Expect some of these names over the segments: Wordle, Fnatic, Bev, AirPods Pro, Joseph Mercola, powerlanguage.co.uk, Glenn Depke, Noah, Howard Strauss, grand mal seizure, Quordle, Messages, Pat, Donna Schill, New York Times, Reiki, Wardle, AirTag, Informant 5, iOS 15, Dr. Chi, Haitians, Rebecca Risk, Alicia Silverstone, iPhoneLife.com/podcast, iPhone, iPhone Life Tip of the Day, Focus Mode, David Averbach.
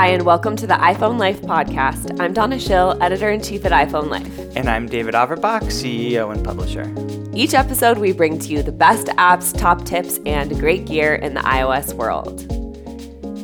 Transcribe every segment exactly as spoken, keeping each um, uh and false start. Hi, and welcome to the iPhone Life podcast. I'm Donna Schill, editor-in-chief at iPhone Life. And I'm David Averbach, C E O and publisher. Each episode, we bring to you the best apps, top tips, and great gear in the iOS world.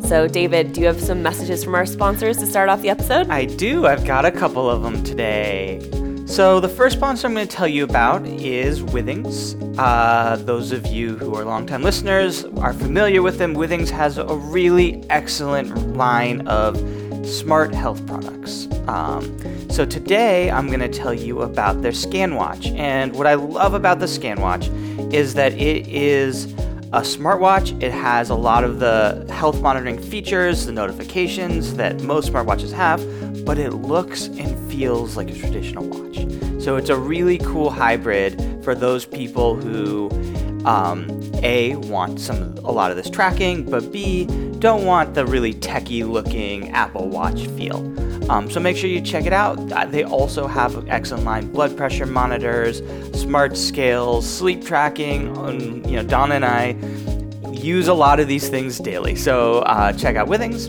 So, David, do you have some messages from our sponsors to start off the episode? I do. I've got a couple of them today. So the first sponsor I'm going to tell you about is Withings. Uh, those of you who are longtime listeners are familiar with them. Withings has a really excellent line of smart health products. Um, so today I'm going to tell you about their ScanWatch. And what I love about the ScanWatch is that it is a smartwatch. It has a lot of the health monitoring features, the notifications that most smartwatches have, but it looks and feels like a traditional watch. So it's a really cool hybrid for those people who, um, A, want some a lot of this tracking, but B, don't want the really techie looking Apple Watch feel. Um, so make sure you check it out. They also have excellent line blood pressure monitors, smart scales, sleep tracking. And, you know, Donna and I use a lot of these things daily. So uh, check out Withings.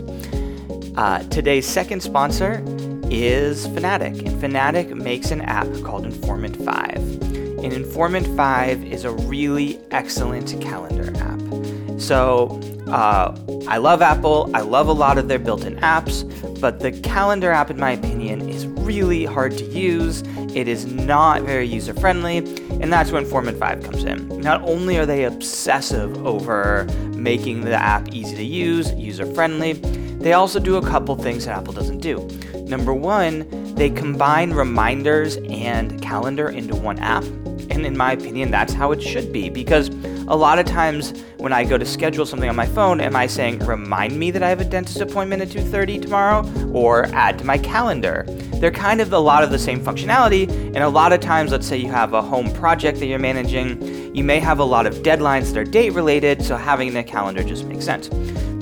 Uh, today's second sponsor is Fnatic. And Fnatic makes an app called Informant five. And Informant five is a really excellent calendar app. So uh, I love Apple. I love a lot of their built-in apps, but the calendar app, in my opinion, is really hard to use. It is not very user-friendly, and that's when Informant five comes in. Not only are they obsessive over making the app easy to use, user-friendly, they also do a couple things that Apple doesn't do. Number one, they combine reminders and calendar into one app. And in my opinion, that's how it should be, because a lot of times when I go to schedule something on my phone, am I saying, remind me that I have a dentist appointment at two thirty tomorrow, or add to my calendar? They're kind of a lot of the same functionality, and a lot of times, let's say you have a home project that you're managing, you may have a lot of deadlines that are date related, so having a calendar just makes sense.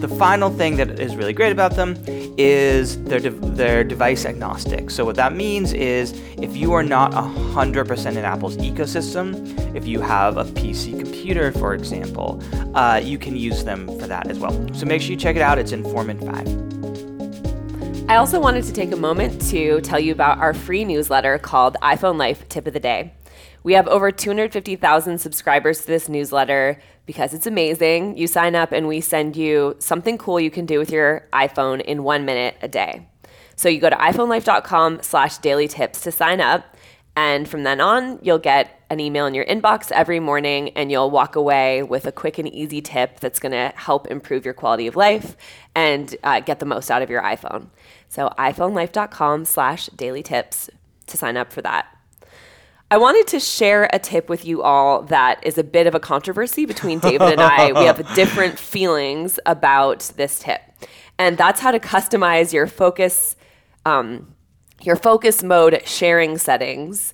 The final thing that is really great about them is they're, de- they're device agnostic. So what that means is if you are not one hundred percent in Apple's ecosystem, if you have a P C computer, for example, uh, you can use them for that as well. So make sure you check it out. It's Informant five. I also wanted to take a moment to tell you about our free newsletter called iPhone Life Tip of the Day. We have over two hundred fifty thousand subscribers to this newsletter because it's amazing. You sign up and we send you something cool you can do with your iPhone in one minute a day. So you go to iPhone Life dot com slash daily tips to sign up. And from then on, you'll get an email in your inbox every morning and you'll walk away with a quick and easy tip that's going to help improve your quality of life and uh, get the most out of your iPhone. So iPhone Life dot com slash daily tips to sign up for that. I wanted to share a tip with you all that is a bit of a controversy between David and I. We have different feelings about this tip. And that's how to customize your focus um, your focus mode sharing settings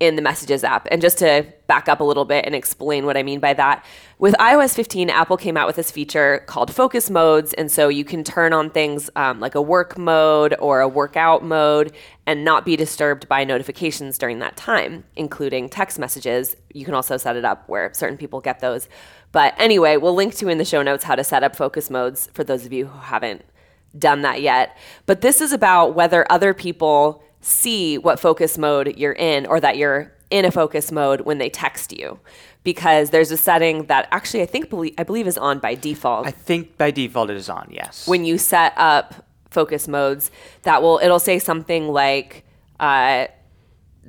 in the Messages app. And just to back up a little bit and explain what I mean by that, with iOS fifteen, Apple came out with this feature called Focus Modes. And so you can turn on things um, like a work mode or a workout mode and not be disturbed by notifications during that time, including text messages. You can also set it up where certain people get those. But anyway, we'll link to in the show notes how to set up Focus Modes for those of you who haven't done that yet. But this is about whether other people see what focus mode you're in or that you're in a focus mode when they text you, because there's a setting that actually I think I believe is on by default. I think by default it is on, yes. When you set up focus modes, that will it'll say something like uh,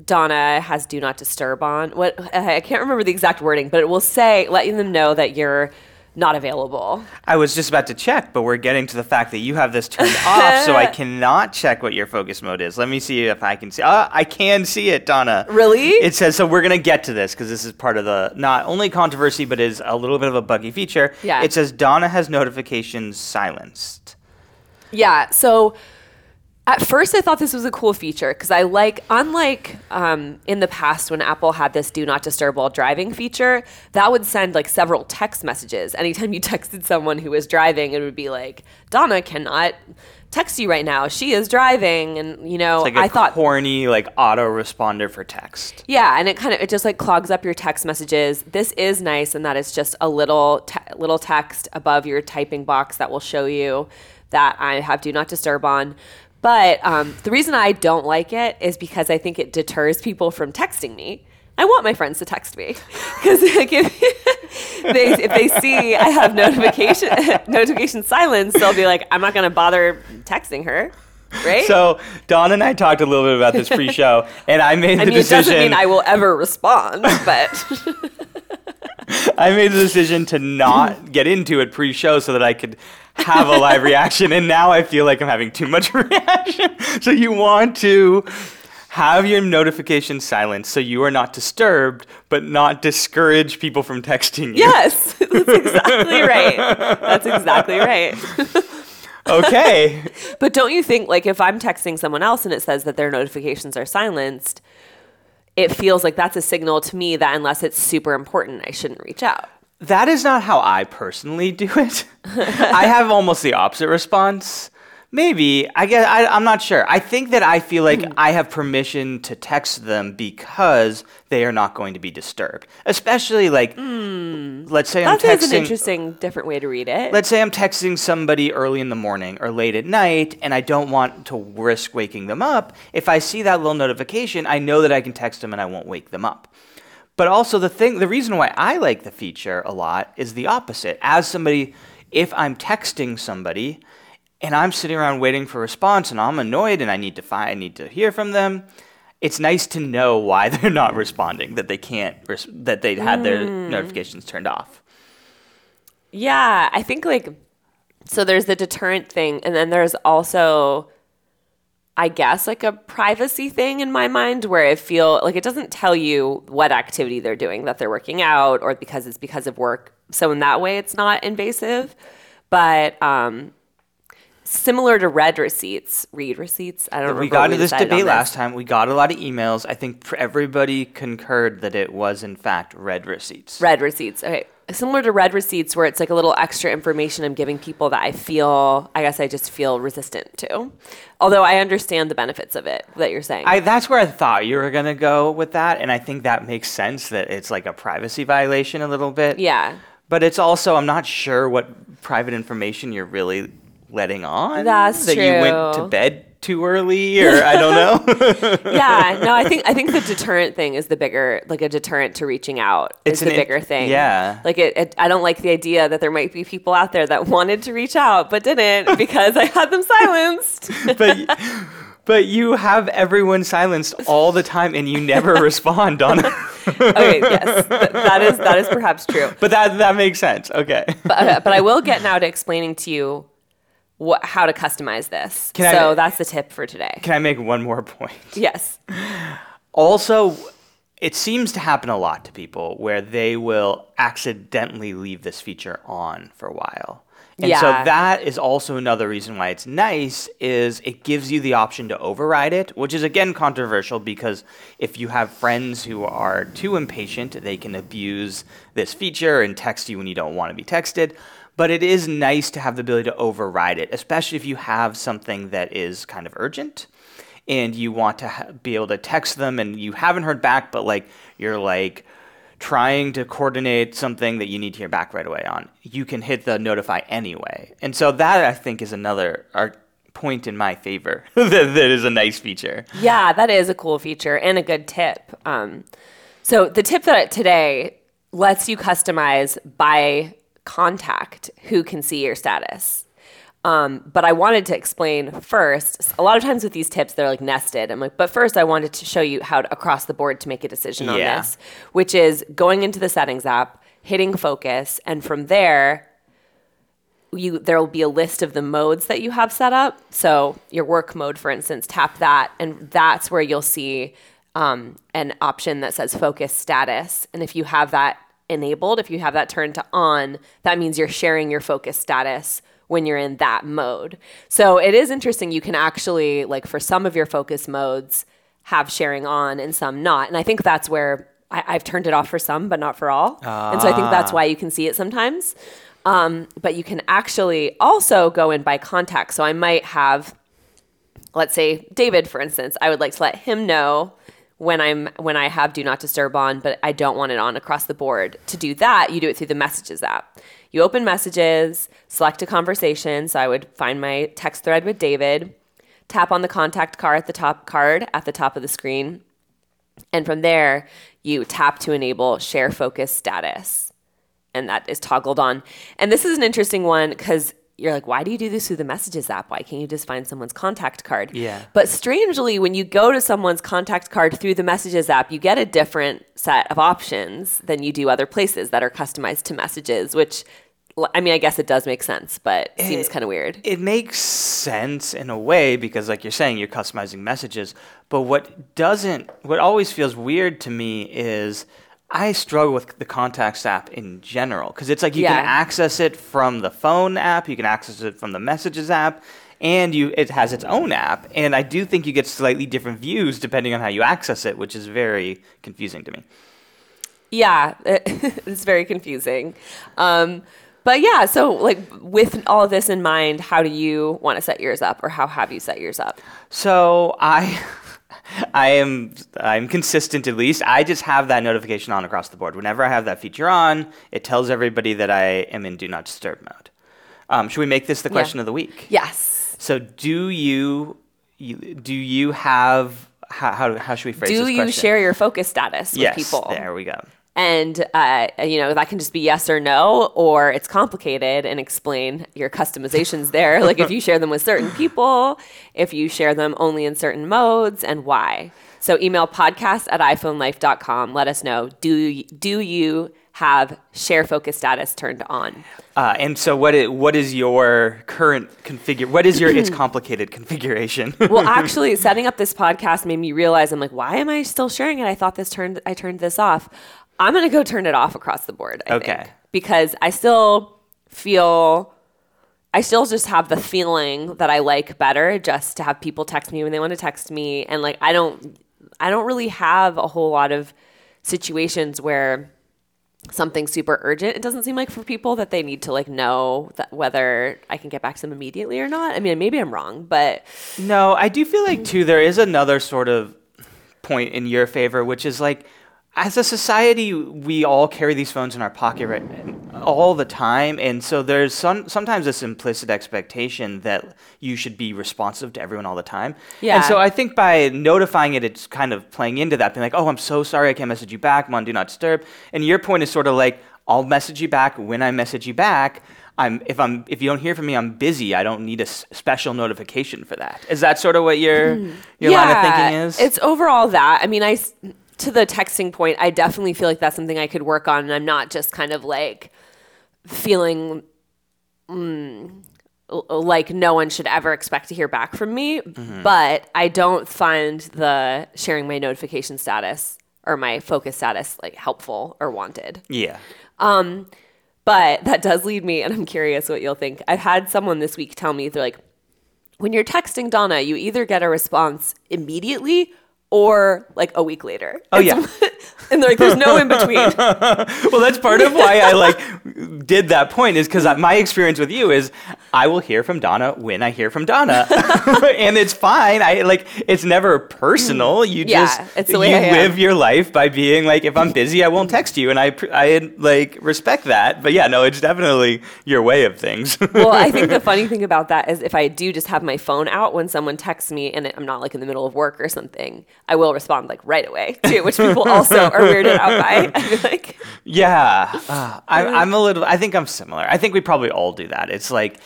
Donna has do not disturb on. What I can't remember the exact wording, but it will say letting them know that you're not available. I was just about to check, but we're getting to the fact that you have this turned off, so I cannot check what your focus mode is. Let me see if I can see. Ah, I can see it, Donna. Really? It says, so we're going to get to this because this is part of the not only controversy, but is a little bit of a buggy feature. Yeah. It says Donna has notifications silenced. Yeah. So at first I thought this was a cool feature because I like, unlike um, in the past when Apple had this do not disturb while driving feature, that would send like several text messages. Anytime you texted someone who was driving, it would be like, Donna cannot text you right now. She is driving, and you know, it's like a I thought horny like autoresponder for text. Yeah, and it kind of it just like clogs up your text messages. This is nice, and that it's just a little te- little text above your typing box that will show you that I have do not disturb on. But um, the reason I don't like it is because I think it deters people from texting me. I want my friends to text me because like, if, they, if they see I have notification notification silence, they'll be like, I'm not going to bother texting her, right? So Dawn and I talked a little bit about this pre-show, and I made the I mean, decision. It doesn't mean I will ever respond, but... I made the decision to not get into it pre-show so that I could have a live reaction, and now I feel like I'm having too much reaction. So you want to... have your notifications silenced so you are not disturbed, but not discourage people from texting you. Yes, that's exactly right. That's exactly right. Okay. But don't you think, like, if I'm texting someone else and it says that their notifications are silenced, it feels like that's a signal to me that unless it's super important, I shouldn't reach out. That is not how I personally do it. I have almost the opposite response. Maybe. I guess I, I'm not sure. I think that I feel like I have permission to text them because they are not going to be disturbed. Especially like, mm. let's say I'm texting. That's an interesting, different way to read it. Let's say I'm texting somebody early in the morning or late at night, and I don't want to risk waking them up. If I see that little notification, I know that I can text them and I won't wake them up. But also the thing, the reason why I like the feature a lot is the opposite. As somebody, if I'm texting somebody, and I'm sitting around waiting for a response, and I'm annoyed, and I need to find, I need to hear from them. It's nice to know why they're not responding, that they can't, res- that they had mm. their notifications turned off. Yeah, I think like, so there's the deterrent thing, and then there's also, I guess, like a privacy thing in my mind where I feel like it doesn't tell you what activity they're doing, that they're working out, or because it's because of work. So in that way, it's not invasive, but. Um, Similar to read receipts, read receipts. I don't remember. We got into this debate last time. We got a lot of emails. I think everybody concurred that it was, in fact, read receipts. Read receipts. Okay. Similar to read receipts where it's like a little extra information I'm giving people that I feel, I guess I just feel resistant to. Although I understand the benefits of it that you're saying. I, that's where I thought you were going to go with that. And I think that makes sense that it's like a privacy violation a little bit. Yeah. But it's also, I'm not sure what private information you're really... letting on that's that true. You went to bed too early, or I don't know. yeah, no, I think I think the deterrent thing is the bigger, like a deterrent to reaching out it's is the bigger it, thing. Yeah, like it, it. I don't like the idea that there might be people out there that wanted to reach out but didn't because I had them silenced. but but you have everyone silenced all the time, and you never respond, Donna. Okay, yes, th- that is that is perhaps true. But that that makes sense. Okay, but okay, but I will get now to explaining to you. What, how to customize this. Can so I, that's the tip for today. Can I make one more point? Yes. Also, it seems to happen a lot to people where they will accidentally leave this feature on for a while. And yeah. So that is also another reason why it's nice is it gives you the option to override it, which is, again, controversial because if you have friends who are too impatient, they can abuse this feature and text you when you don't want to be texted. But it is nice to have the ability to override it, especially if you have something that is kind of urgent and you want to ha- be able to text them and you haven't heard back, but like you're like trying to coordinate something that you need to hear back right away on. You can hit the notify anyway. And so that, I think, is another art point in my favor that, that is a nice feature. Yeah, that is a cool feature and a good tip. Um, so the tip that today lets you customize by... contact who can see your status. Um, but I wanted to explain first, a lot of times with these tips, they're like nested. I'm like, but first I wanted to show you how to, across the board to make a decision on yeah. this, which is going into the settings app, hitting focus, and from there, you there will be a list of the modes that you have set up. So your work mode, for instance, tap that, and that's where you'll see um, an option that says focus status. And if you have that enabled, if you have that turned to on, that means you're sharing your focus status when you're in that mode. So it is interesting. You can actually, like for some of your focus modes, have sharing on and some not. And I think that's where I, I've turned it off for some, but not for all. Ah. And so I think that's why you can see it sometimes. Um, but you can actually also go in by contact. So I might have, let's say David, for instance, I would like to let him know when I'm when I have Do Not Disturb on, but I don't want it on across the board. To do that, you do it through the Messages app. You open Messages, select a conversation. So I would find my text thread with David, tap on the contact card at the top card at the top of the screen, and from there you tap to enable Share Focus Status, and that is toggled on. And this is an interesting one because you're like, why do you do this through the Messages app? Why can't you just find someone's contact card? Yeah. But strangely, when you go to someone's contact card through the Messages app, you get a different set of options than you do other places that are customized to Messages, which, I mean, I guess it does make sense, but it seems kind of weird. It makes sense in a way because, like you're saying, you're customizing Messages. But what doesn't, what always feels weird to me is I struggle with the Contacts app in general because it's like you yeah. can access it from the phone app, you can access it from the Messages app, and you it has its own app. And I do think you get slightly different views depending on how you access it, which is very confusing to me. Yeah, it, it's very confusing. Um, but yeah, so like with all of this in mind, how do you want to set yours up, or how have you set yours up? So I... I am I'm consistent at least. I just have that notification on across the board. Whenever I have that feature on, it tells everybody that I am in Do Not Disturb mode. Um, should we make this the question yeah. of the week? Yes. So do you, you do you have how how, how should we phrase do this question? Do you share your focus status with yes, people? Yes, there we go. And, uh, you know, that can just be yes or no, or it's complicated, and explain your customizations there. Like if you share them with certain people, if you share them only in certain modes, and why. So email podcast at iPhone Life dot com. Let us know, do you, do you have share focus status turned on? Uh, and so what is, what is your current configure? What is your it's complicated configuration? Well, actually, setting up this podcast made me realize, I'm like, why am I still sharing it? I thought this turned I turned this off. I'm going to go turn it off across the board, I okay. think, because I still feel, I still just have the feeling that I like better just to have people text me when they want to text me. And like, I don't, I don't really have a whole lot of situations where something super urgent, it doesn't seem like, for people that they need to like know that whether I can get back to them immediately or not. I mean, maybe I'm wrong, but. No, I do feel like too, there is another sort of point in your favor, which is like, as a society, we all carry these phones in our pocket right, all the time. And so there's some, sometimes this implicit expectation that you should be responsive to everyone all the time. Yeah. And so I think by notifying it, it's kind of playing into that, being like, oh, I'm so sorry I can't message you back. I'm on Do Not Disturb. And your point is sort of like, I'll message you back when I message you back. I'm if I'm if you don't hear from me, I'm busy. I don't need a s- special notification for that. Is that sort of what your, your yeah, line of thinking is? It's overall that. I mean, I... To the texting point, I definitely feel like that's something I could work on, and I'm not just kind of like feeling mm, like no one should ever expect to hear back from me. Mm-hmm. But I don't find the sharing my notification status or my focus status like helpful or wanted. Yeah. Um, but that does lead me, and I'm curious what you'll think. I've had someone this week tell me, they're like, when you're texting Donna, you either get a response immediately or like a week later. Oh, and yeah. So, and they're like, there's no in between. Well, that's part of why I like did that point, is because my experience with you is I will hear from Donna when I hear from Donna. And it's fine. I like, it's never personal. You yeah, just, it's the way you I live am. Your life by being like, if I'm busy, I won't text you. And I, I like respect that. But yeah, no, it's definitely your way of things. Well, I think the funny thing about that is if I do just have my phone out when someone texts me and I'm not like in the middle of work or something, I will respond like right away too, which people also are weirded out by. I feel like, yeah, uh, I'm, I'm a little. I think I'm similar. I think we probably all do that. It's like,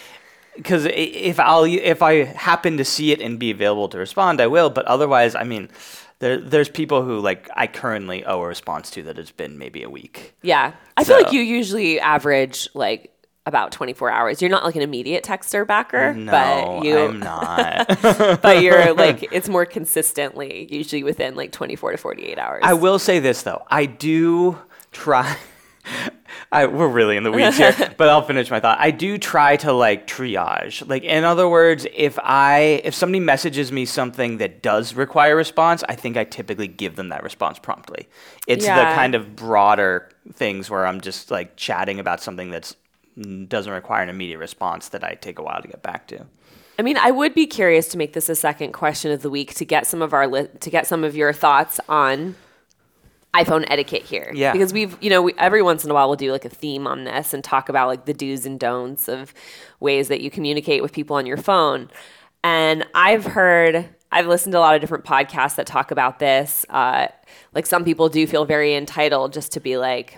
because if I'll if I happen to see it and be available to respond, I will. But otherwise, I mean, there there's people who like I currently owe a response to that has been maybe a week. Yeah, I so. feel like you usually average like about twenty-four hours. You're not like an immediate texter backer. No, but you, I'm not. But you're like, it's more consistently, usually within like twenty-four to forty-eight hours. I will say this though. I do try. I, we're really in the weeds here, but I'll finish my thought. I do try to like triage. Like in other words, if I if somebody messages me something that does require response, I think I typically give them that response promptly. It's yeah. the kind of broader things where I'm just like chatting about something that's doesn't require an immediate response that I take a while to get back to. I mean, I would be curious to make this a second question of the week to get some of our li- to get some of your thoughts on iPhone etiquette here. Yeah. Because we've, you know, we, every once in a while we'll do like a theme on this and talk about like the do's and don'ts of ways that you communicate with people on your phone. And I've heard, I've listened to a lot of different podcasts that talk about this. Uh, like some people do feel very entitled just to be like,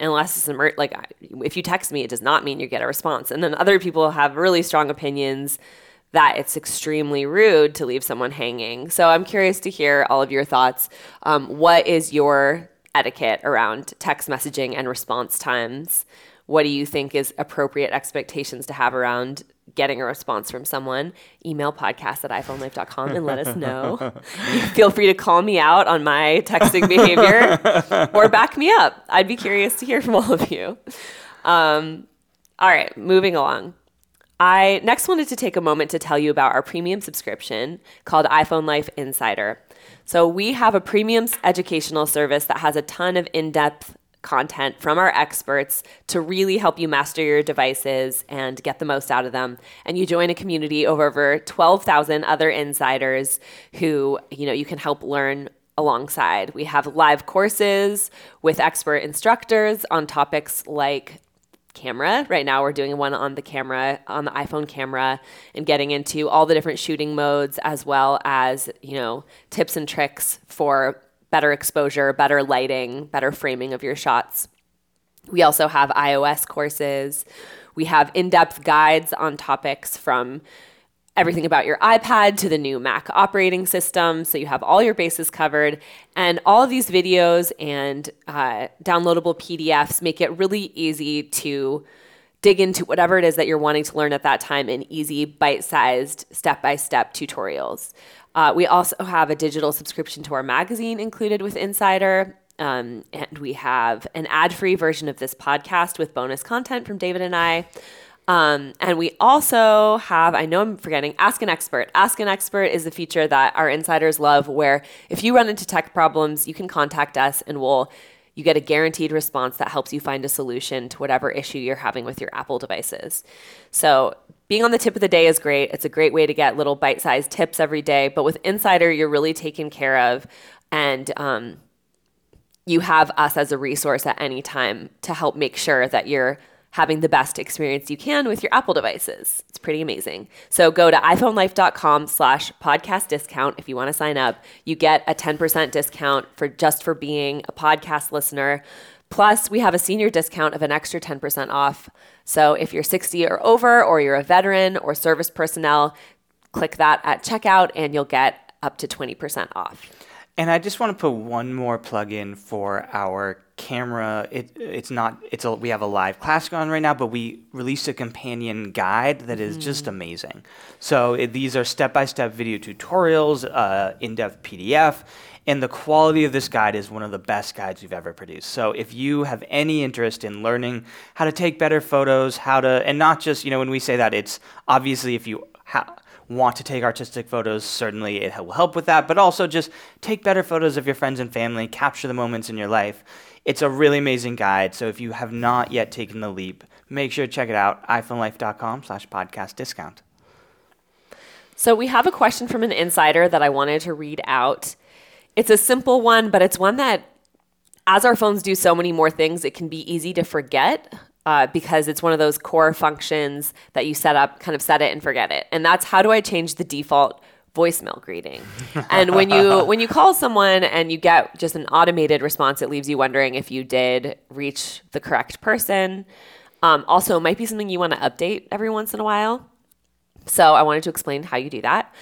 unless it's emer- like if you text me, it does not mean you get a response. And then other people have really strong opinions that it's extremely rude to leave someone hanging. So I'm curious to hear all of your thoughts. Um, what is your etiquette around text messaging and response times? What do you think is appropriate expectations to have around getting a response from someone? Email podcast at iPhone Life dot com and let us know. Feel free to call me out on my texting behavior or back me up. I'd be curious to hear from all of you. Um, all right, moving along. I next wanted to take a moment to tell you about our premium subscription called iPhone Life Insider. So we have a premium educational service that has a ton of in-depth content from our experts to really help you master your devices and get the most out of them. And you join a community of over twelve thousand other insiders who, you know, you can help learn alongside. We have live courses with expert instructors on topics like camera. Right now we're doing one on the camera, on the iPhone camera, and getting into all the different shooting modes, as well as, you know, tips and tricks for better exposure, better lighting, better framing of your shots. We also have iOS courses. We have in-depth guides on topics from everything about your iPad to the new Mac operating system. So you have all your bases covered. And all of these videos and uh, downloadable P D Fs make it really easy to dig into whatever it is that you're wanting to learn at that time in easy, bite-sized, step-by-step tutorials. Uh, we also have a digital subscription to our magazine included with Insider. Um, and we have an ad-free version of this podcast with bonus content from David and I. Um, and we also have, I know I'm forgetting, Ask an Expert. Ask an Expert is a feature that our insiders love, where if you run into tech problems, you can contact us and we'll, you get a guaranteed response that helps you find a solution to whatever issue you're having with your Apple devices. So being on the tip of the day is great. It's a great way to get little bite-sized tips every day. But with Insider, you're really taken care of, and um, you have us as a resource at any time to help make sure that you're having the best experience you can with your Apple devices. It's pretty amazing. So go to iPhone Life dot com slash podcast discount if you want to sign up. You get a ten percent discount for just for being a podcast listener. Plus, we have a senior discount of an extra ten percent off. So if you're sixty or over, or you're a veteran or service personnel, click that at checkout and you'll get up to twenty percent off. And I just want to put one more plug in for our camera. It it's not it's a, we have a live class going right now, but we released a companion guide that is mm. just amazing. So it, these are step-by-step video tutorials, uh, in-depth P D F, and the quality of this guide is one of the best guides we've ever produced. So if you have any interest in learning how to take better photos, how to, and not just, you know, when we say that, it's obviously if you ha- want to take artistic photos, certainly it will help with that, but also just take better photos of your friends and family, capture the moments in your life. It's a really amazing guide, so if you have not yet taken the leap, make sure to check it out, iPhone Life dot com slash podcast discount. So we have a question from an insider that I wanted to read out. It's a simple one, but it's one that, as our phones do so many more things, it can be easy to forget. Uh, because it's one of those core functions that you set up, kind of set it and forget it. And that's, how do I change the default voicemail greeting? And when you when you call someone and you get just an automated response, it leaves you wondering if you did reach the correct person. Um, also, it might be something you want to update every once in a while. So I wanted to explain how you do that.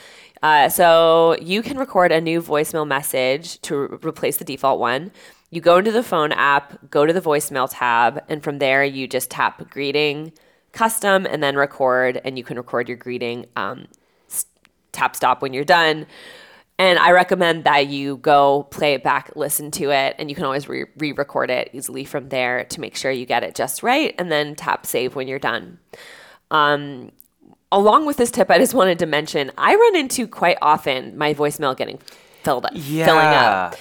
Uh, so you can record a new voicemail message to re- replace the default one. You go into the phone app, go to the voicemail tab, and from there you just tap greeting, custom, and then record, and you can record your greeting, um, s- tap stop when you're done. And I recommend that you go play it back, listen to it, and you can always re- re-record it easily from there to make sure you get it just right, and then tap save when you're done. Um, along with this tip, I just wanted to mention, I run into quite often my voicemail getting filled up, yeah. filling up.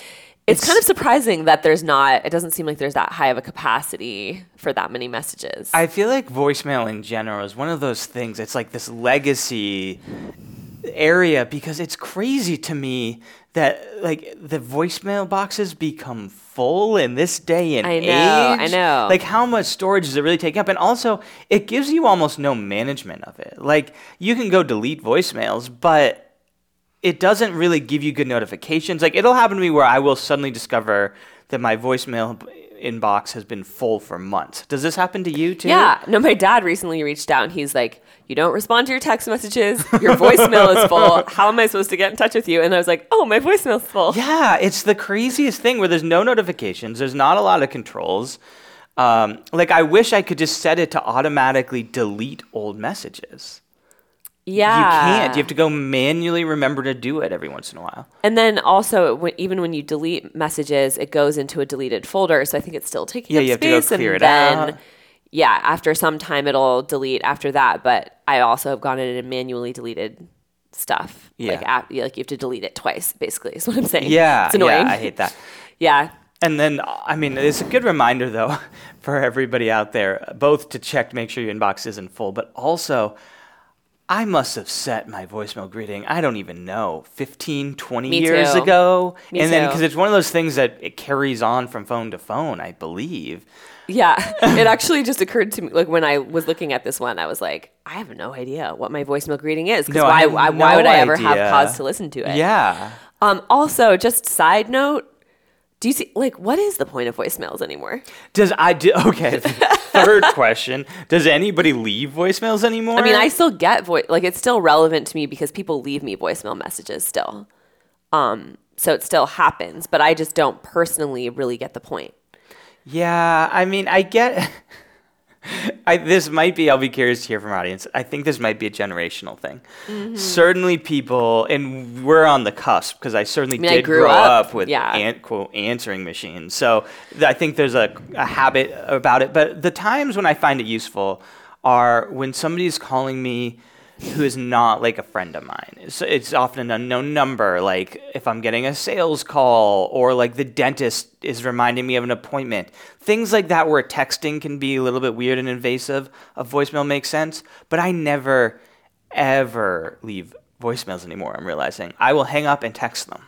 It's, it's kind of surprising that there's not, it doesn't seem like there's that high of a capacity for that many messages. I feel like voicemail in general is one of those things. It's like this legacy area because it's crazy to me that like the voicemail boxes become full in this day and I know, age. I know. Like how much storage does it really take up? And also it gives you almost no management of it. Like you can go delete voicemails, but it doesn't really give you good notifications. Like it'll happen to me where I will suddenly discover that my voicemail inbox has been full for months. Does this happen to you too? Yeah. No, my dad recently reached out and he's like, you don't respond to your text messages. Your voicemail is full. How am I supposed to get in touch with you? And I was like, oh, my voicemail's full. Yeah. It's the craziest thing where there's no notifications. There's not a lot of controls. Um, like I wish I could just set it to automatically delete old messages. Yeah. You can't. You have to go manually remember to do it every once in a while. And then also, w- even when you delete messages, it goes into a deleted folder. So I think it's still taking yeah, up you space. Have to go clear and it then, out. Yeah, after some time, it'll delete after that. But I also have gone in and manually deleted stuff. Yeah. Like, at, like you have to delete it twice, basically, is what I'm saying. Yeah. It's annoying. Yeah, I hate that. Yeah. And then, I mean, it's a good reminder, though, for everybody out there, both to check to make sure your inbox isn't full, but also, I must have set my voicemail greeting, I don't even know, fifteen, twenty Me years too. ago. Me and then, because it's one of those things that it carries on from phone to phone, I believe. Yeah. It actually just occurred to me, like when I was looking at this one, I was like, I have no idea what my voicemail greeting is. Because no, why, why, no why would I ever idea. have cause to listen to it? Yeah. Um, also, just side note, do you see, like, what is the point of voicemails anymore? Does I do, okay. Third question. Does anybody leave voicemails anymore? I mean, I still get voice, like, it's still relevant to me because people leave me voicemail messages still. Um, so it still happens, but I just don't personally really get the point. Yeah. I mean, I get, I, this might be, I'll be curious to hear from our audience. I think this might be a generational thing. Mm-hmm. Certainly people, and we're on the cusp because I certainly I mean, did I grew grow up, up with yeah. an, quote, answering machines. So th- I think there's a, a habit about it. But the times when I find it useful are when somebody's calling me who is not like a friend of mine. It's, it's often an unknown number, like if I'm getting a sales call or like the dentist is reminding me of an appointment. Things like that where texting can be a little bit weird and invasive, a voicemail makes sense. But I never, ever leave voicemails anymore, I'm realizing. I will hang up and text them.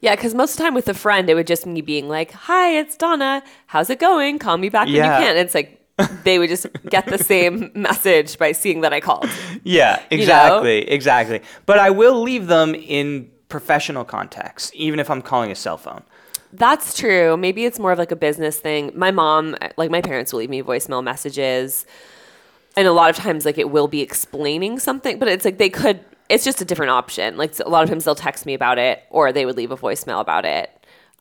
Yeah, because most of the time with a friend, it would just me being like, hi, it's Donna. How's it going? Call me back yeah. when you can. It's like, they would just get the same message by seeing that I called. Yeah, exactly, you know? exactly. But I will leave them in professional context, even if I'm calling a cell phone. That's true. Maybe it's more of like a business thing. My mom, like my parents will leave me voicemail messages. And a lot of times like it will be explaining something, but it's like they could, it's just a different option. Like a lot of times they'll text me about it or they would leave a voicemail about it.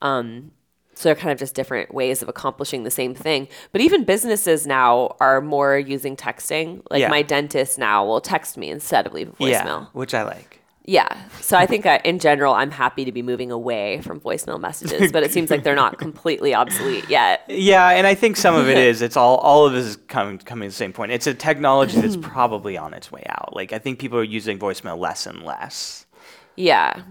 Um So they're kind of just different ways of accomplishing the same thing. But even businesses now are more using texting. Like yeah. my dentist now will text me instead of leave a voicemail. Yeah, which I like. Yeah. So I think I, in general, I'm happy to be moving away from voicemail messages, but it seems like they're not completely obsolete yet. Yeah. And I think some of it is, it's all, all of this is coming, coming to the same point. It's a technology that's probably on its way out. Like I think people are using voicemail less and less. Yeah.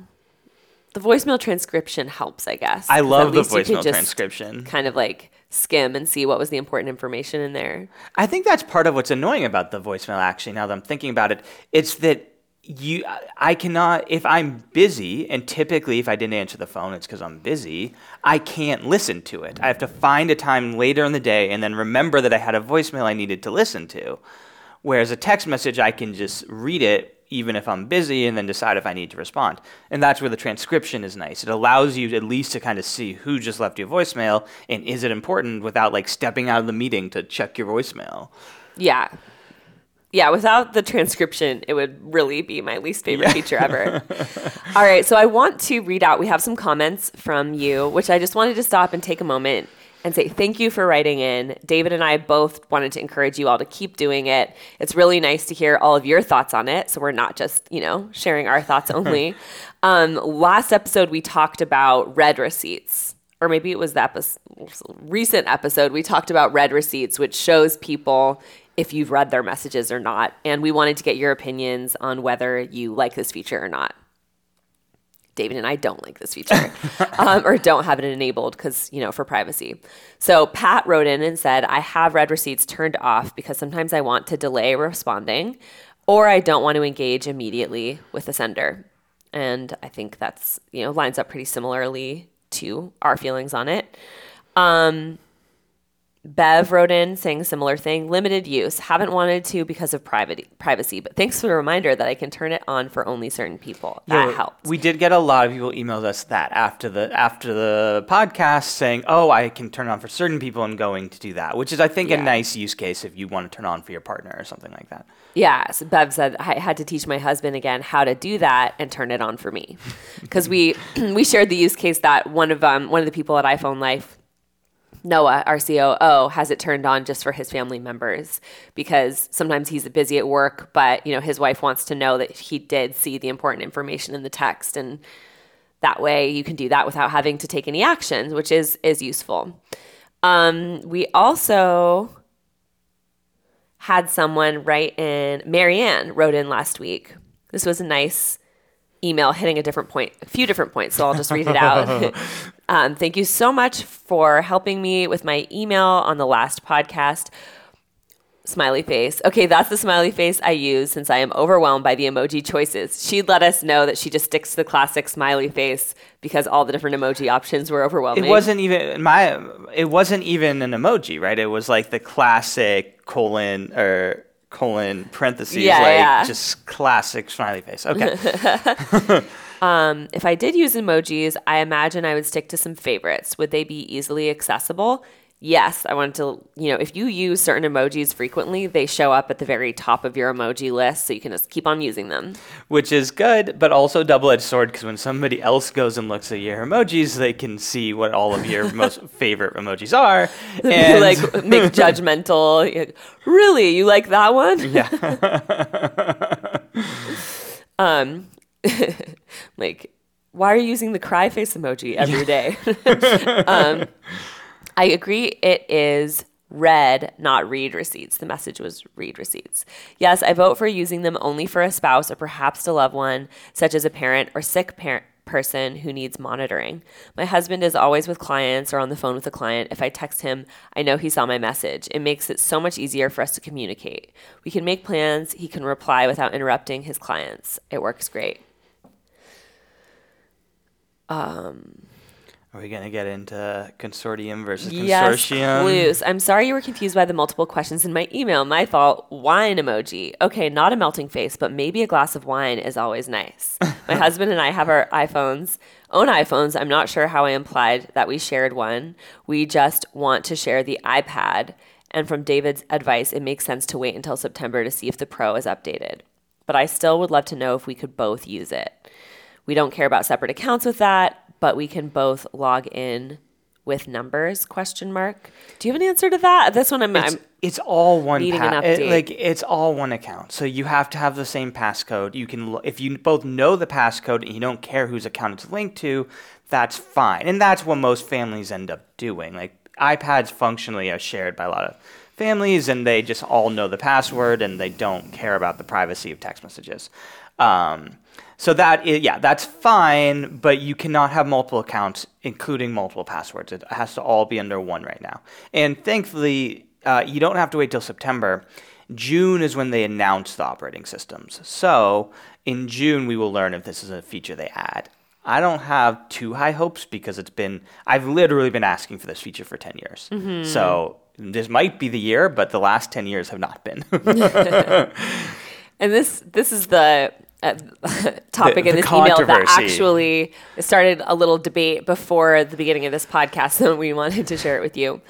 The voicemail transcription helps, I guess. I love the voicemail transcription. Kind of like skim and see what was the important information in there. I think that's part of what's annoying about the voicemail, actually, now that I'm thinking about it. It's that you, I cannot, if I'm busy, and typically if I didn't answer the phone, it's because I'm busy, I can't listen to it. I have to find a time later in the day and then remember that I had a voicemail I needed to listen to. Whereas a text message, I can just read it even if I'm busy, and then decide if I need to respond. And that's where the transcription is nice. It allows you at least to kind of see who just left you a voicemail and is it important without like stepping out of the meeting to check your voicemail. Yeah. Yeah, without the transcription, it would really be my least favorite yeah. feature ever. All right, so I want to read out, we have some comments from you, which I just wanted to stop and take a moment and say thank you for writing in. David and I both wanted to encourage you all to keep doing it. It's really nice to hear all of your thoughts on it, so we're not just, you know, sharing our thoughts only. um, last episode, we talked about red receipts, or maybe it was the epi- recent episode, we talked about red receipts, which shows people if you've read their messages or not, and we wanted to get your opinions on whether you like this feature or not. David and I don't like this feature um, or don't have it enabled because, you know, for privacy. So Pat wrote in and said, I have read receipts turned off because sometimes I want to delay responding or I don't want to engage immediately with the sender. And I think that's, you know, lines up pretty similarly to our feelings on it. Um, Bev wrote in saying similar thing, limited use, haven't wanted to because of privacy, but thanks for the reminder that I can turn it on for only certain people. That yeah, helped. We did get a lot of people emailed us that after the after the podcast saying, oh, I can turn it on for certain people and going to do that, which is, I think, yeah. a nice use case if you want to turn on for your partner or something like that. Yeah, so Bev said, I had to teach my husband again how to do that and turn it on for me. Because we, we shared the use case that one of um, one of the people at iPhone Life, Noah, our C O O, has it turned on just for his family members because sometimes he's busy at work, but you know his wife wants to know that he did see the important information in the text, and that way you can do that without having to take any actions, which is is useful. Um, we also had someone write in, Marianne wrote in last week. This was a nice email hitting a different point, a few different points, so I'll just read it out. Um, thank you so much for helping me with my email on the last podcast. Smiley face. Okay, that's the smiley face I use since I am overwhelmed by the emoji choices. She'd let us know that she just sticks to the classic smiley face because all the different emoji options were overwhelming. It wasn't even my. It wasn't even an emoji, right? It was like the classic colon or colon parentheses, yeah, like yeah. just classic smiley face. Okay. Um, if I did use emojis, I imagine I would stick to some favorites. Would they be easily accessible? Yes. I wanted to, you know, if you use certain emojis frequently, they show up at the very top of your emoji list, so you can just keep on using them. Which is good, but also double-edged sword, because when somebody else goes and looks at your emojis, they can see what all of your most favorite emojis are. And like, make judgmental. Like, really? You like that one? Yeah. um. Like, why are you using the cry face emoji every day? um, I agree it is read, not read receipts. The message was read receipts. Yes, I vote for using them only for a spouse or perhaps a loved one, such as a parent or sick parent person who needs monitoring. My husband is always with clients or on the phone with a client. If I text him, I know he saw my message. It makes it so much easier for us to communicate. We can make plans. He can reply without interrupting his clients. It works great. Um, Are we going to get into consortium versus consortium? Yes, Clueless. I'm sorry you were confused by the multiple questions in my email. My fault. Wine emoji. Okay, not a melting face, but maybe a glass of wine is always nice. My husband and I have our iPhones, own iPhones. I'm not sure how I implied that we shared one. We just want to share the iPad. And from David's advice, it makes sense to wait until September to see if the Pro is updated. But I still would love to know if we could both use it. We don't care about separate accounts with that, but we can both log in with numbers, question mark. Do you have an answer to that? This one I'm It's, I'm it's all one needing pa- an update. It, like, it's all one account. So you have to have the same passcode. You can, if you both know the passcode and you don't care whose account it's linked to, that's fine. And that's what most families end up doing. Like, iPads functionally are shared by a lot of families, and they just all know the password and they don't care about the privacy of text messages. Um, so that is, yeah, that's fine, but you cannot have multiple accounts, including multiple passwords. It has to all be under one right now. And thankfully, uh, you don't have to wait till September. June is when they announce the operating systems. So in June, we will learn if this is a feature they add. I don't have too high hopes because it's been, I've literally been asking for this feature for ten years. Mm-hmm. So this might be the year, but the last ten years have not been. And this, this is the Uh, topic the, in this email that actually started a little debate before the beginning of this podcast, so we wanted to share it with you.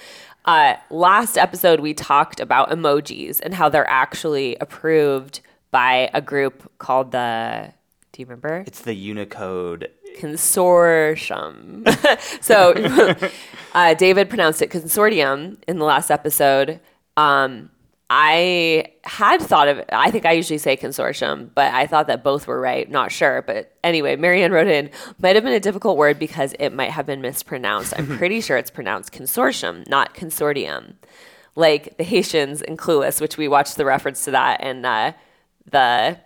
Uh, last episode, we talked about emojis and how they're actually approved by a group called the, do you remember? It's the Unicode Consortium. So uh, David pronounced it consortium in the last episode. Um I had thought of, I think I usually say consortium, but I thought that both were right. Not sure. But anyway, Marianne wrote in, might have been a difficult word because it might have been mispronounced. I'm pretty sure it's pronounced consortium, not consortium. Like the Haitians in Clueless, which we watched the reference to that, and uh, the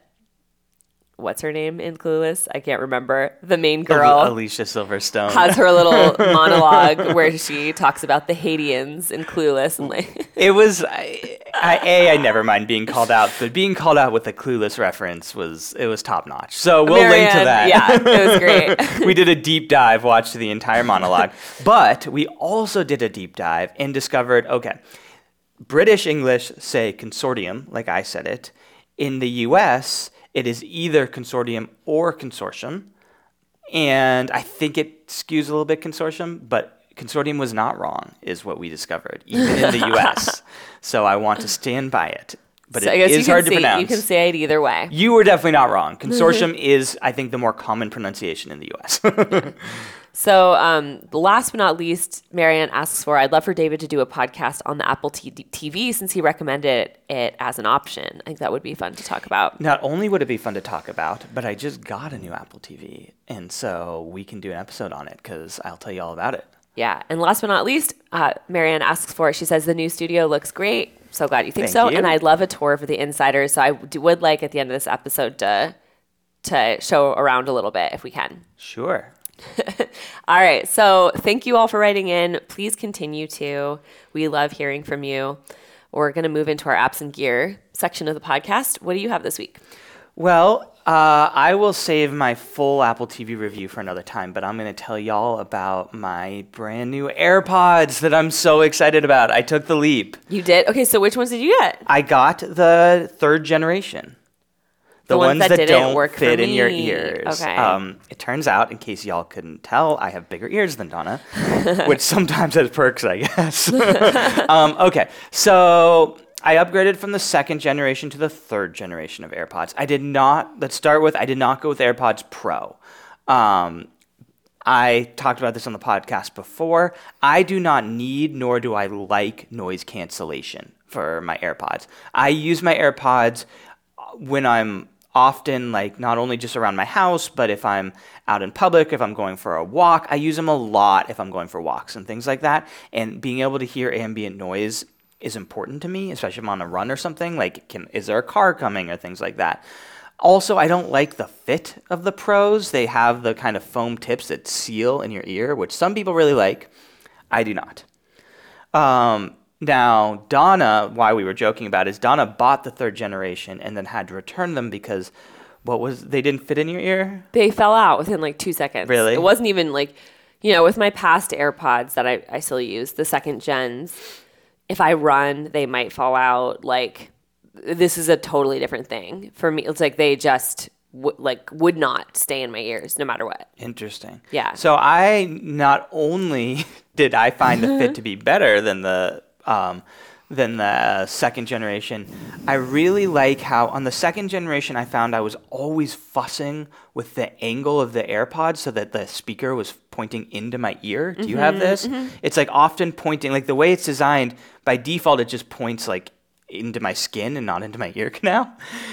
what's her name in Clueless? I can't remember. The main girl. Alicia Silverstone. Has her little monologue where she talks about the Haitians in Clueless. And like it was, I, I, A, I never mind being called out, but being called out with a Clueless reference was, it was top notch. So we'll Marianne, link to that. Yeah, it was great. We did a deep dive, watched the entire monologue, but we also did a deep dive and discovered, okay, British English say consortium, like I said it. In the U S, it is either consortium or consortium, and I think it skews a little bit consortium, but consortium was not wrong, is what we discovered, even in the U S. So I want to stand by it, but so it is hard see, to pronounce. You can say it either way. You were definitely not wrong. Consortium is, I think, the more common pronunciation in the U S. Yeah. So um, last but not least, Marianne asks for, I'd love for David to do a podcast on the Apple t- TV since he recommended it as an option. I think that would be fun to talk about. Not only would it be fun to talk about, but I just got a new Apple T V. And so we can do an episode on it because I'll tell you all about it. Yeah. And last but not least, uh, Marianne asks for, she says, the new studio looks great. So glad you think Thank so. You. And I'd love a tour for the insiders. So I do, would like at the end of this episode to, to show around a little bit if we can. Sure. All right. So thank you all for writing in. Please continue to. We love hearing from you. We're going to move into our apps and gear section of the podcast. What do you have this week? Well, uh, I will save my full Apple T V review for another time, but I'm going to tell y'all about my brand new AirPods that I'm so excited about. I took the leap. You did? Okay. So which ones did you get? I got the third generation. The, the ones, ones that, that didn't don't work fit in your ears. Okay. Um, it turns out, in case y'all couldn't tell, I have bigger ears than Donna, which sometimes has perks, I guess. um, okay, so I upgraded from the second generation to the third generation of AirPods. I did not, let's start with, I did not go with AirPods Pro. Um, I talked about this on the podcast before. I do not need, nor do I like noise cancellation for my AirPods. I use my AirPods when I'm often like not only just around my house, but if I'm out in public, if I'm going for a walk, I use them a lot if I'm going for walks and things like that. And being able to hear ambient noise is important to me, especially if I'm on a run or something. Like, can, is there a car coming or things like that? Also, I don't like the fit of the Pros. They have the kind of foam tips that seal in your ear, which some people really like. I do not. Um, Now, Donna, why we were joking about it, is Donna bought the third generation and then had to return them because what was they didn't fit in your ear? They fell out within like two seconds. Really? It wasn't even like, you know, with my past AirPods that I, I still use, the second gens, if I run, they might fall out. Like, this is a totally different thing. For me, it's like they just w- like would not stay in my ears no matter what. Interesting. Yeah. So I not only did I find the fit to be better than the... Um, than the uh, second generation. I really like how on the second generation I found I was always fussing with the angle of the AirPods so that the speaker was pointing into my ear. Do mm-hmm, you have this? Mm-hmm. It's like often pointing, like the way it's designed, by default it just points like into my skin and not into my ear canal.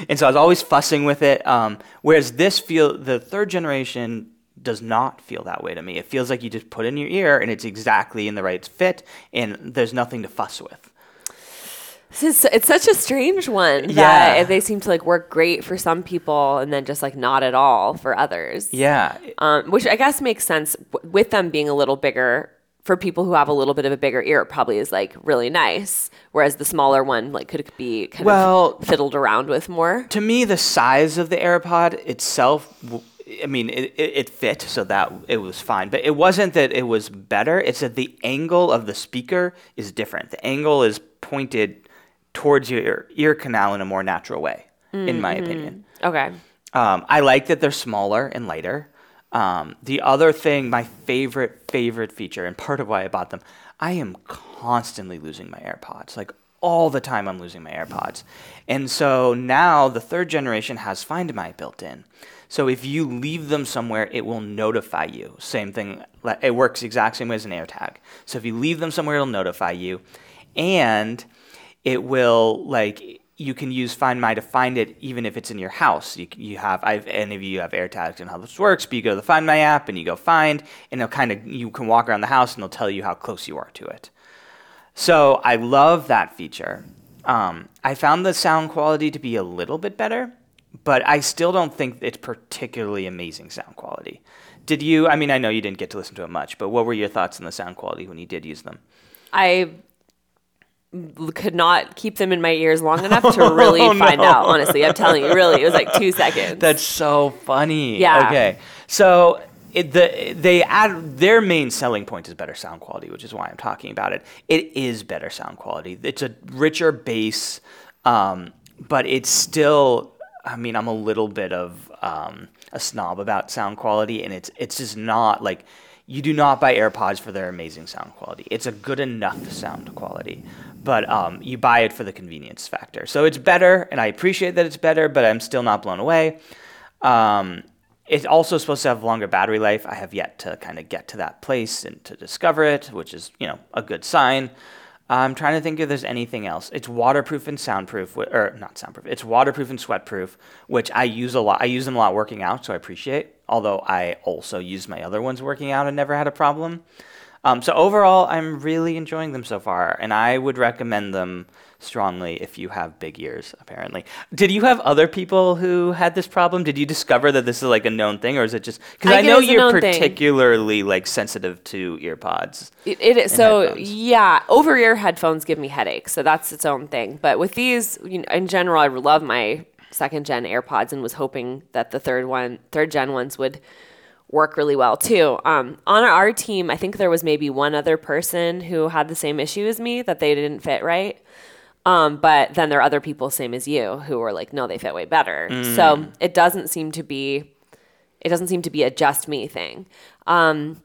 And so I was always fussing with it. Um, whereas this feel, the third generation does not feel that way to me. It feels like you just put in your ear and it's exactly in the right fit and there's nothing to fuss with. This is, it's such a strange one yeah. that they seem to like work great for some people and then just like not at all for others. Yeah. Um, which I guess makes sense with them being a little bigger. For people who have a little bit of a bigger ear, it probably is like really nice. Whereas the smaller one like could be kind well, of fiddled around with more. To me, the size of the AirPod itself w- I mean, it, it fit, so that it was fine. But it wasn't that it was better. It's that the angle of the speaker is different. The angle is pointed towards your ear canal in a more natural way, mm-hmm. in my opinion. Okay. Um, I like that they're smaller and lighter. Um, the other thing, my favorite, favorite feature, and part of why I bought them, I am constantly losing my AirPods. Like, all the time I'm losing my AirPods. And so now the third generation has Find My built in. So if you leave them somewhere, it will notify you. Same thing. It works exact same way as an AirTag. So if you leave them somewhere, it'll notify you. And it will, like, you can use Find My to find it even if it's in your house. You, you have, I've, any of you have AirTags and how this works, but you go to the Find My app and you go find, and it'll kind of, you can walk around the house and it'll tell you how close you are to it. So I love that feature. Um, I found the sound quality to be a little bit better. but I still don't think it's particularly amazing sound quality. Did you, I mean, I know you didn't get to listen to it much, but what were your thoughts on the sound quality when you did use them? I could not keep them in my ears long enough to really oh, find no. out, honestly. I'm telling you, really, it was like two seconds. That's so funny. Yeah. Okay. So it, the they add, their main selling point is better sound quality, which is why I'm talking about it. It is better sound quality. It's a richer bass, um, but it's still, I mean, I'm a little bit of um, a snob about sound quality, and it's it's just not like... You do not buy AirPods for their amazing sound quality. It's a good enough sound quality, but um, you buy it for the convenience factor. So it's better, and I appreciate that it's better, but I'm still not blown away. Um, it's also supposed to have longer battery life. I have yet to kind of get to that place and to discover it, which is, you know, a good sign. I'm trying to think if there's anything else. It's waterproof and soundproof, or not soundproof. It's waterproof and sweatproof, which I use a lot. I use them a lot working out, so I appreciate. Although I also use my other ones working out and never had a problem. Um, so overall, I'm really enjoying them so far, and I would recommend them strongly if you have big ears, apparently. Did you have other people who had this problem? Did you discover that this is like a known thing, or is it just... Because I, I know you're particularly thing. like sensitive to earpods. It, it is. So headphones. yeah, over-ear headphones give me headaches, so that's its own thing. But with these, you know, in general, I love my... second gen AirPods and was hoping that the third one, third gen ones would work really well too. Um, on our team, I think there was maybe one other person who had the same issue as me that they didn't fit right. Um, but then there are other people, same as you, who were like, no, they fit way better. Mm. So it doesn't seem to be, it doesn't seem to be a just me thing. Um,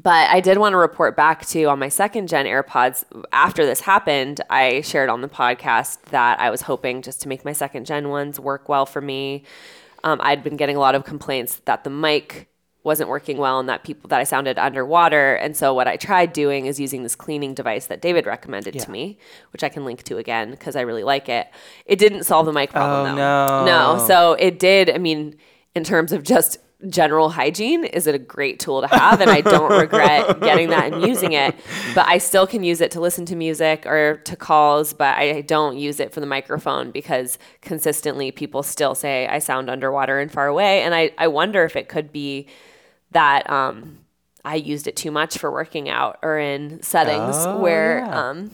But I did want to report back to on my second gen AirPods. After this happened, I shared on the podcast that I was hoping just to make my second gen ones work well for me. Um, I'd been getting a lot of complaints that the mic wasn't working well and that people that I sounded underwater. And so what I tried doing is using this cleaning device that David recommended yeah. to me, which I can link to again because I really like it. It didn't solve the mic problem oh, though. No. no. So it did, I mean, in terms of just general hygiene, is it a great tool to have, and I don't regret getting that and using it, but I still can use it to listen to music or to calls, but I don't use it for the microphone because consistently people still say I sound underwater and far away, and I, I wonder if it could be that um, I used it too much for working out or in settings oh, where... Yeah. Um,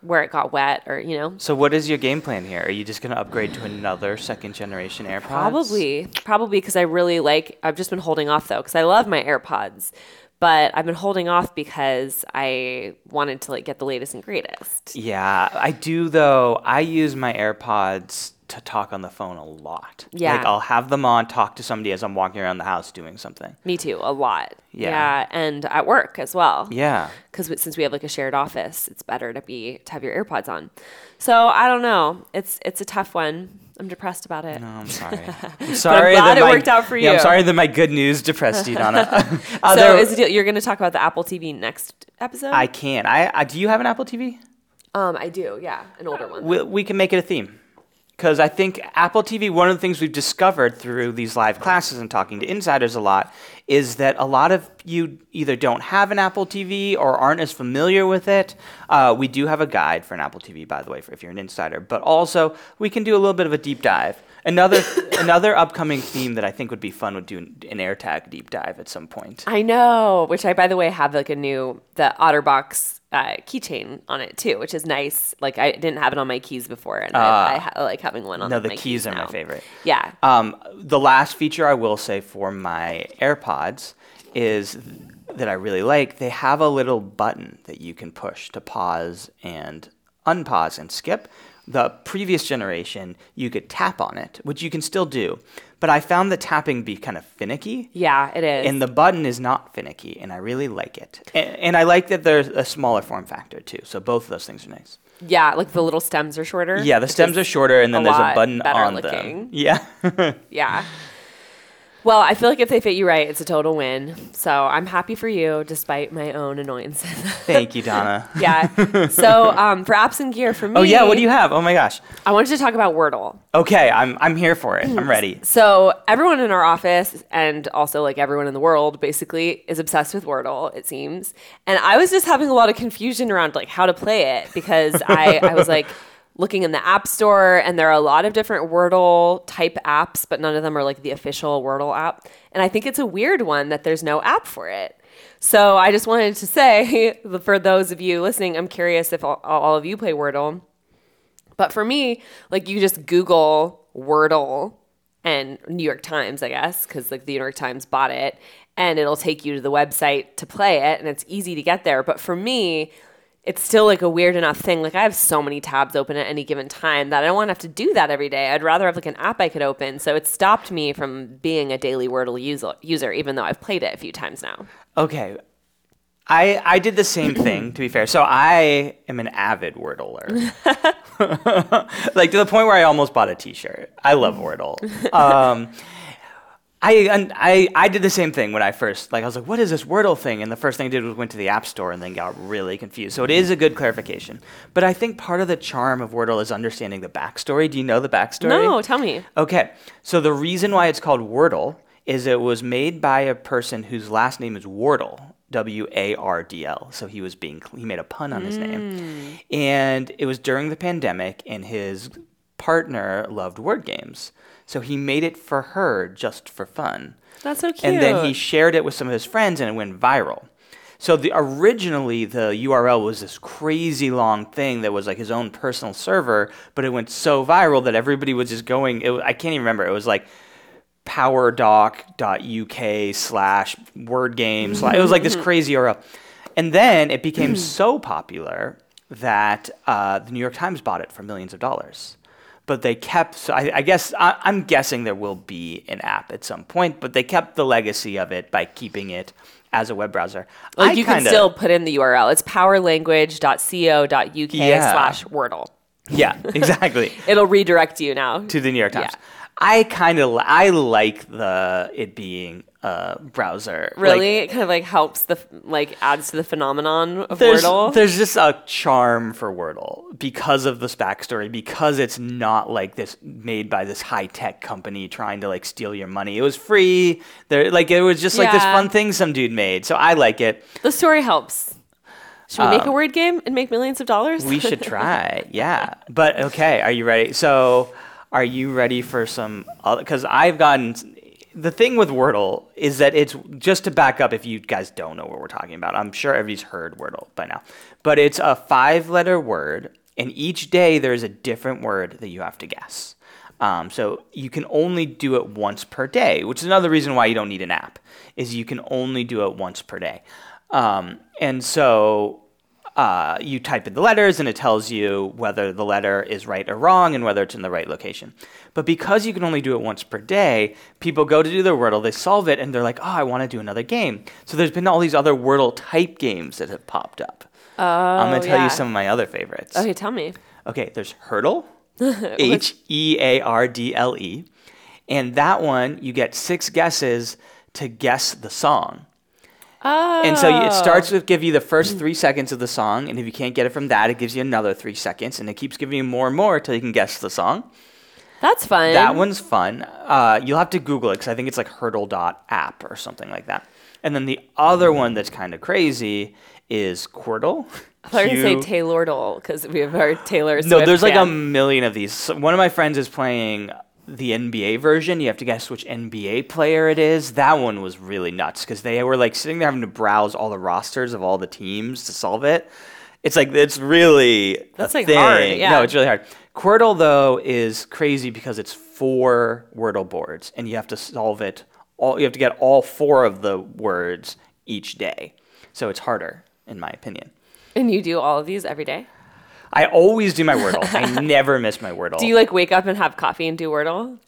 where it got wet or, you know. So what is your game plan here? Are you just going to upgrade to another second generation AirPods? Probably. Probably because I really like, I've just been holding off though because I love my AirPods. But I've been holding off because I wanted to like get the latest and greatest. Yeah, I do though. I use my AirPods to talk on the phone a lot. Yeah. Like I'll have them on, talk to somebody as I'm walking around the house doing something. Me too, a lot. Yeah. Yeah, and at work as well. Yeah. Because since we have like a shared office, it's better to be to have your AirPods on. So I don't know. It's it's a tough one. I'm depressed about it. No, I'm sorry. I'm sorry but I'm glad that it my, worked out for you. Yeah, I'm sorry that my good news depressed you, Donna. uh, so there, is it, you're going to talk about the Apple T V next episode? I can. I, I do you have an Apple T V? Um, I do. Yeah, an older one. We, we can make it a theme. Because I think Apple T V, one of the things we've discovered through these live classes and talking to insiders a lot is that a lot of you either don't have an Apple T V or aren't as familiar with it. Uh, we do have a guide for an Apple T V, by the way, for if you're an insider. But also, we can do a little bit of a deep dive. Another another upcoming theme that I think would be fun would do an, an AirTag deep dive at some point. I know, which I, by the way, have like a new, the OtterBox Uh, keychain on it too, which is nice. Like I didn't have it on my keys before, and uh, I, I ha- like having one on. No, the my keys, keys are now. my favorite. Yeah. Um, the last feature I will say for my AirPods is that I really like. They have a little button that you can push to pause and unpause and skip. The previous generation, you could tap on it, which you can still do. But I found the tapping be kind of finicky. Yeah, it is. And the button is not finicky, and I really like it. And, and I like that there's a smaller form factor, too. So both of those things are nice. Yeah, like the little stems are shorter. Yeah, the stems are shorter, and then a there's a button on looking. them. Yeah. Yeah. Well, I feel like if they fit you right, it's a total win. So I'm happy for you, despite my own annoyances. Thank you, Donna. Yeah. So um, for apps and gear for me. Oh, yeah. What do you have? Oh, my gosh. I wanted to talk about Wordle. Okay. I'm I'm here for it. I'm ready. So everyone in our office and also like everyone in the world basically is obsessed with Wordle, it seems. And I was just having a lot of confusion around like how to play it because I, I was like, looking in the app store, and there are a lot of different Wordle type apps, but none of them are like the official Wordle app. And I think it's a weird one that there's no app for it. So I just wanted to say, for those of you listening, I'm curious if all, all of you play Wordle. But for me, like, you just Google Wordle and New York Times, I guess, because like the New York Times bought it, and it'll take you to the website to play it, and it's easy to get there. But for me, it's still like a weird enough thing. Like, I have so many tabs open at any given time that I don't want to have to do that every day. I'd rather have like an app I could open. So it stopped me from being a daily Wordle user, user even though I've played it a few times now. Okay. I, I did the same thing, to be fair. So I am an avid Wordler. Like, to the point where I almost bought a t-shirt. I love Wordle. Um, I, I I did the same thing when I first, like, I was like, what is this Wordle thing? And the first thing I did was went to the App Store and then got really confused. So it is a good clarification. But I think part of the charm of Wordle is understanding the backstory. Do you know the backstory? No, tell me. Okay. So the reason why it's called Wordle is it was made by a person whose last name is Wardle, W A R D L. So he was being, he made a pun on his mm. name. And it was during the pandemic, and his partner loved word games. So he made it for her just for fun. That's so cute. And then he shared it with some of his friends, and it went viral. So the, originally the U R L was this crazy long thing that was like his own personal server, but it went so viral that everybody was just going, it, I can't even remember, it was like powerdoc.uk slash word games. It was like this crazy U R L. And then it became so popular that uh, the New York Times bought it for millions of dollars. But they kept, so I, I guess, I, I'm guessing there will be an app at some point, but they kept the legacy of it by keeping it as a web browser. Like, I you kinda, can still put in the U R L. It's powerlanguage dot co dot uk yeah. slash Wordle. Yeah, exactly. It'll redirect you now. To the New York Times. Yeah. I kind of, I like the, it being a browser. Really? Like, it kind of like helps the, like adds to the phenomenon of there's, Wordle? There's just a charm for Wordle because of this backstory, because it's not like this made by this high tech company trying to like steal your money. It was free. There, like it was just yeah. like this fun thing some dude made. So I like it. The story helps. Should we um, make a word game and make millions of dollars? We should try. Yeah. But okay. Are you ready? So... Are you ready for some other? Because I've gotten the thing with Wordle is that it's just to back up if you guys don't know what we're talking about. I'm sure everybody's heard Wordle by now, but it's a five letter word, and each day there's a different word that you have to guess. Um, so you can only do it once per day, which is another reason why you don't need an app, is you can only do it once per day. Um, and so. Uh, you type in the letters, and it tells you whether the letter is right or wrong and whether it's in the right location. But because you can only do it once per day, people go to do their Wordle, they solve it, and they're like, oh, I want to do another game. So there's been all these other Wordle-type games that have popped up. Oh, I'm going to tell yeah. you some of my other favorites. Okay, tell me. Okay, there's Hurdle, H E A R D L E. And that one, you get six guesses to guess the song. Oh. And so it starts with give you the first three seconds of the song, and if you can't get it from that, it gives you another three seconds, and it keeps giving you more and more until you can guess the song. That's fun. That one's fun. Uh, you'll have to Google it because I think it's like hurdle dot app or something like that. And then the other one that's kind of crazy is Quordle. I thought you were going to say Taylordle because we have our Taylor Swift. No, there's fan. Like a million of these. So one of my friends is playing the N B A version. You have to guess which N B A player it is. That one was really nuts because they were like sitting there having to browse all the rosters of all the teams to solve it. It's like, it's really That's like thing. hard. Yeah. No, it's really hard. Quordle, though, is crazy because it's four Wordle boards, and you have to solve it all. You have to get all four of the words each day. So it's harder, in my opinion. And you do all of these every day? I always do my Wordle. I never miss my Wordle. Do you like wake up and have coffee and do Wordle?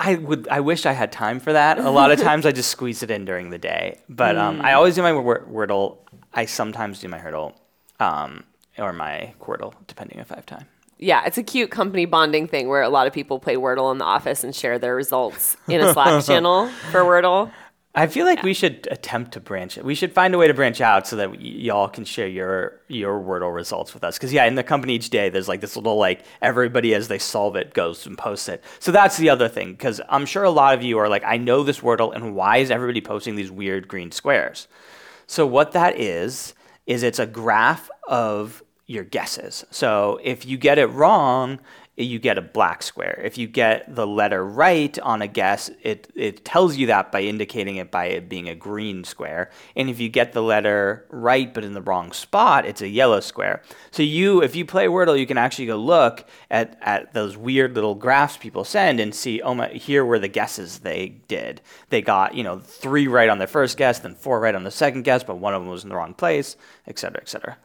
I would. I wish I had time for that. A lot of times I just squeeze it in during the day. But mm. um, I always do my wor- Wordle. I sometimes do my Hurdle um, or my Quordle, depending if I have time. Yeah, it's a cute company bonding thing where a lot of people play Wordle in the office and share their results in a Slack channel for Wordle. I feel like yeah. we should attempt to branch. We should find a way to branch out so that y- y'all can share your your Wordle results with us. Because, yeah, in the company each day, there's like this little, like, everybody as they solve it goes and posts it. So that's the other thing, because I'm sure a lot of you are like, I know this Wordle, and why is everybody posting these weird green squares? So what that is, is it's a graph of your guesses. So if you get it wrong, you get a black square. If you get the letter right on a guess, it, it tells you that by indicating it by it being a green square. And if you get the letter right but in the wrong spot, it's a yellow square. So you, if you play Wordle, you can actually go look at, at those weird little graphs people send and see, oh my, here were the guesses they did. They got, you know, three right on their first guess, then four right on the second guess, but one of them was in the wrong place, et cetera, et cetera.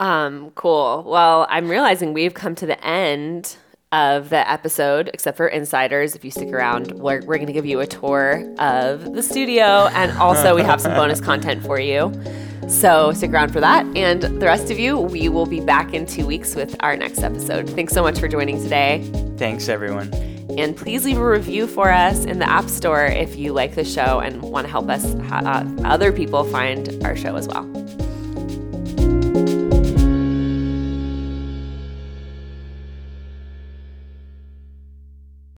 Um, cool. Well, I'm realizing we've come to the end of the episode, except for insiders. If you stick around, we're, we're going to give you a tour of the studio. And also we have some bonus content for you. So stick around for that. And the rest of you, we will be back in two weeks with our next episode. Thanks so much for joining today. Thanks, everyone. And please leave a review for us in the App Store if you like the show and want to help us, uh, other people find our show as well.